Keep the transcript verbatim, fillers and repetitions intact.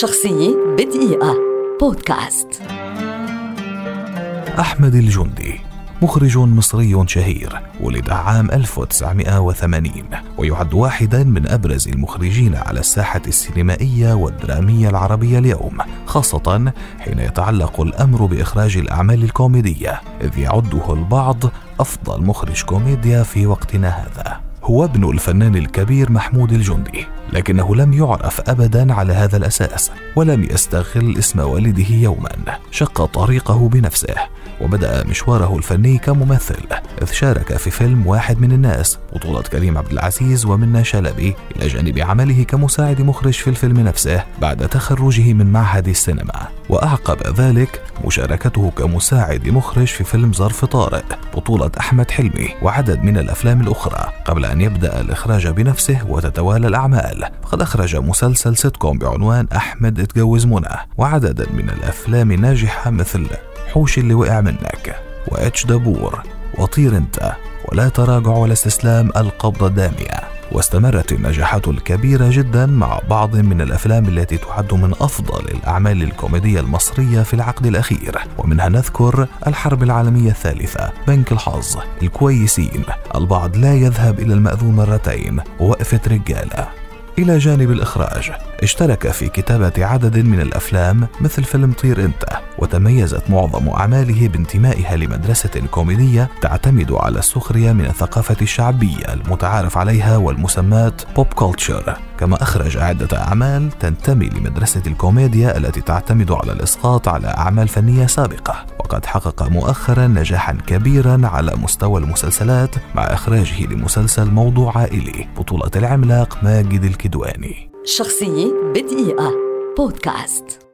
شخصية بدقيقة بودكاست. أحمد الجندي مخرج مصري شهير، ولد عام ألف وتسعمائة وثمانين، ويعد واحدا من أبرز المخرجين على الساحة السينمائية والدرامية العربية اليوم، خاصة حين يتعلق الأمر بإخراج الأعمال الكوميدية، إذ يعده البعض أفضل مخرج كوميديا في وقتنا هذا. هو ابن الفنان الكبير محمود الجندي، لكنه لم يعرف أبدا على هذا الأساس، ولم يستغل اسم والده يوما. شق طريقه بنفسه وبدأ مشواره الفني كممثل، إذ شارك في فيلم واحد من الناس بطولة كريم عبد العزيز ومنى شلبي، إلى جانب عمله كمساعد مخرج في الفيلم نفسه بعد تخرجه من معهد السينما. وأعقب ذلك مشاركته كمساعد مخرج في فيلم ظرف طارئ بطولة أحمد حلمي وعدد من الأفلام الأخرى، قبل أن يبدأ الإخراج بنفسه وتتوالى الأعمال. فقد أخرج مسلسل سيتكوم بعنوان أحمد اتجوز منى، وعددا من الأفلام الناجحة مثل حوش اللي وقع منك، واتش دبور، وطير انت، ولا تراجع ولا استسلام، القبضة الدامية. واستمرت النجاحات الكبيرة جدا مع بعض من الأفلام التي تعد من أفضل الأعمال الكوميدية المصرية في العقد الأخير، ومنها نذكر الحرب العالمية الثالثة، بنك الحظ، الكويسين، البعض لا يذهب إلى المأذون مرتين، ووقفة رجالة. إلى جانب الإخراج اشترك في كتابة عدد من الأفلام مثل فيلم طير انت، وتميزت معظم أعماله بانتمائها لمدرسة كوميدية تعتمد على السخرية من الثقافة الشعبية المتعارف عليها والمسماة بوب كولتشر. كما أخرج عدة أعمال تنتمي لمدرسة الكوميديا التي تعتمد على الإسقاط على أعمال فنية سابقة، وقد حقق مؤخرا نجاحا كبيرا على مستوى المسلسلات مع إخراجه لمسلسل موضوع عائلي بطولة العملاق ماجد الكدواني. شخصية بدقيقة بودكاست.